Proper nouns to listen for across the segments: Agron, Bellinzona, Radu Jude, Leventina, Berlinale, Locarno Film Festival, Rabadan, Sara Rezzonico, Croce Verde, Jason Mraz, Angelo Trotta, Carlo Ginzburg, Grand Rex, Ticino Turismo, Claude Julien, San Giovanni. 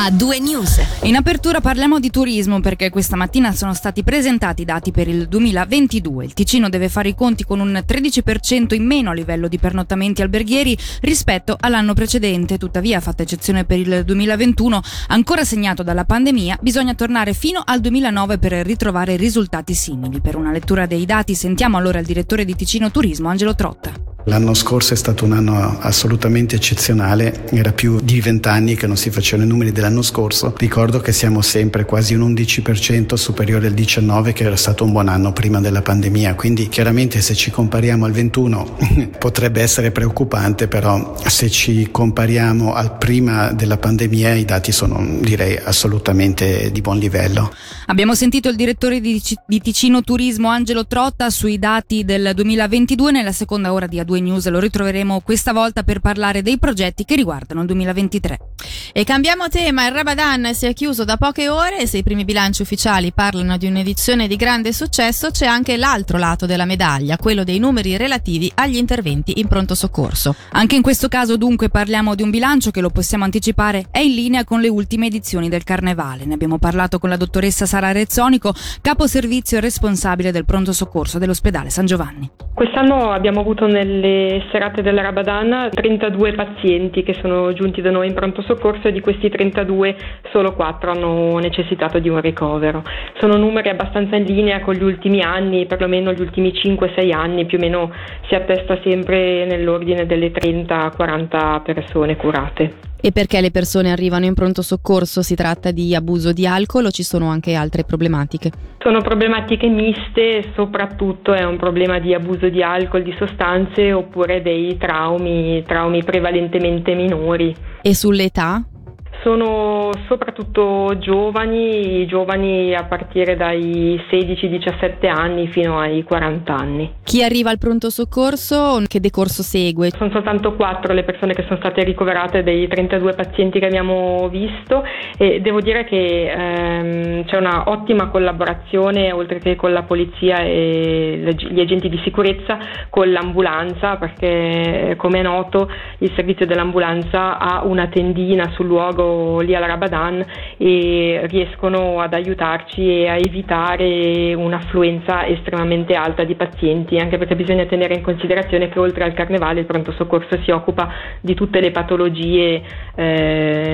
A2 News. In apertura parliamo di turismo perché questa mattina sono stati presentati i dati per il 2022. Il Ticino deve fare i conti con un 13% in meno a livello di pernottamenti alberghieri rispetto all'anno precedente. Tuttavia, fatta eccezione per il 2021, ancora segnato dalla pandemia, bisogna tornare fino al 2009 per ritrovare risultati simili. Per una lettura dei dati sentiamo allora il direttore di Ticino Turismo, Angelo Trotta. L'anno scorso è stato un anno assolutamente eccezionale, era più di 20 anni che non si facevano i numeri dell'anno scorso. Ricordo che siamo sempre quasi un 11% superiore al 19 che era stato un buon anno prima della pandemia, quindi chiaramente se ci compariamo al 21 potrebbe essere preoccupante, però se ci compariamo al prima della pandemia i dati sono, direi, assolutamente di buon livello. Abbiamo sentito il direttore di Ticino Turismo Angelo Trotta sui dati del 2022. Nella seconda ora di A2 News lo ritroveremo questa volta per parlare dei progetti che riguardano il 2023. E cambiamo tema, il Rabadan si è chiuso da poche ore e se i primi bilanci ufficiali parlano di un'edizione di grande successo, c'è anche l'altro lato della medaglia, quello dei numeri relativi agli interventi in pronto soccorso. Anche in questo caso dunque parliamo di un bilancio che, lo possiamo anticipare, è in linea con le ultime edizioni del Carnevale. Ne abbiamo parlato con la dottoressa Sara Rezzonico, capo servizio responsabile del pronto soccorso dell'ospedale San Giovanni. Quest'anno abbiamo avuto nelle serate della Rabadan 32 pazienti che sono giunti da noi in pronto soccorso e di questi 32 solo 4 hanno necessitato di un ricovero. Sono numeri abbastanza in linea con gli ultimi anni, perlomeno gli ultimi 5-6 anni, più o meno si attesta sempre nell'ordine delle 30-40 persone curate. E perché le persone arrivano in pronto soccorso? Si tratta di abuso di alcol o ci sono anche altre problematiche? Sono problematiche miste, soprattutto è un problema di abuso di alcol, di sostanze oppure dei traumi prevalentemente minori. E sull'età? Sono soprattutto giovani a partire dai 16-17 anni fino ai 40 anni. Chi arriva al pronto soccorso, che decorso segue? Sono soltanto 4 le persone che sono state ricoverate dei 32 pazienti che abbiamo visto e devo dire che c'è una ottima collaborazione, oltre che con la polizia e gli agenti di sicurezza, con l'ambulanza, perché come è noto il servizio dell'ambulanza ha una tendina sul luogo lì alla Rabadan e riescono ad aiutarci e a evitare un'affluenza estremamente alta di pazienti, anche perché bisogna tenere in considerazione che oltre al Carnevale il pronto soccorso si occupa di tutte le patologie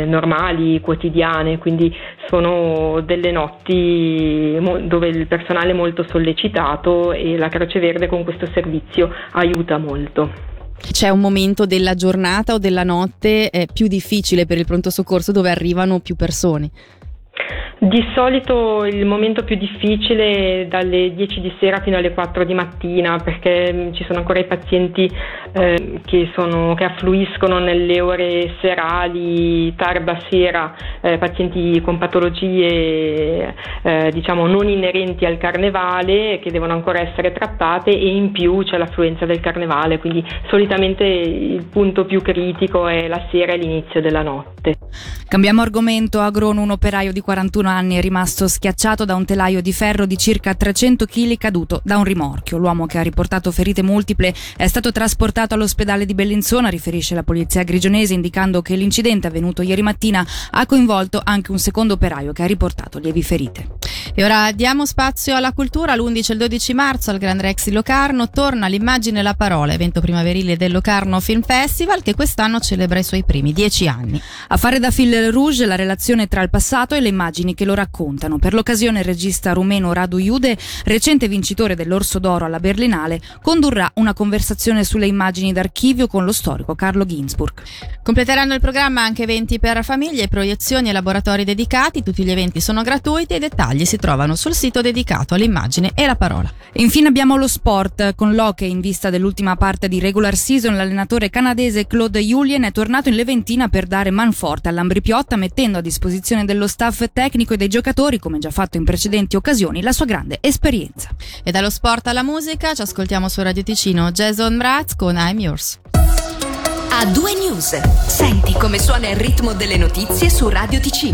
normali, quotidiane, quindi sono delle notti dove il personale è molto sollecitato e la Croce Verde con questo servizio aiuta molto. C'è un momento della giornata o della notte più difficile per il pronto soccorso dove arrivano più persone? Di solito il momento più difficile è dalle 10 di sera fino alle 4 di mattina, perché ci sono ancora i pazienti che affluiscono nelle ore serali, tarda sera, pazienti con patologie non inerenti al Carnevale che devono ancora essere trattate e in più c'è l'affluenza del Carnevale, quindi solitamente il punto più critico è la sera e l'inizio della notte. Cambiamo argomento. A Agron un operaio di 41 anni è rimasto schiacciato da un telaio di ferro di circa 300 kg caduto da un rimorchio. L'uomo, che ha riportato ferite multiple, è stato trasportato all'ospedale di Bellinzona, riferisce la polizia agrigionese, indicando che l'incidente avvenuto ieri mattina ha coinvolto anche un secondo operaio che ha riportato lievi ferite. E ora diamo spazio alla cultura. L'11 e il 12 marzo al Grand Rex di Locarno torna l'immagine e la parola, evento primaverile del Locarno Film Festival che quest'anno celebra i suoi primi 10 anni. A fare da fil rouge la relazione tra il passato e le immagini che lo raccontano. Per l'occasione il regista rumeno Radu Jude, recente vincitore dell'Orso d'Oro alla Berlinale, condurrà una conversazione sulle immagini d'archivio con lo storico Carlo Ginzburg. Completeranno il programma anche eventi per famiglie, proiezioni e laboratori dedicati. Tutti gli eventi sono gratuiti e i dettagli si trovano sul sito dedicato all'immagine e la parola. Infine abbiamo lo sport. Con l'hockey, in vista dell'ultima parte di regular season, l'allenatore canadese Claude Julien è tornato in Leventina per dare man forte all'Ambripiotta, mettendo a disposizione dello staff tecnico e dei giocatori, come già fatto in precedenti occasioni, la sua grande esperienza. E dallo sport alla musica ci ascoltiamo su Radio Ticino Jason Mraz con I'm Yours. A2 News. Senti come suona il ritmo delle notizie su Radio Ticino.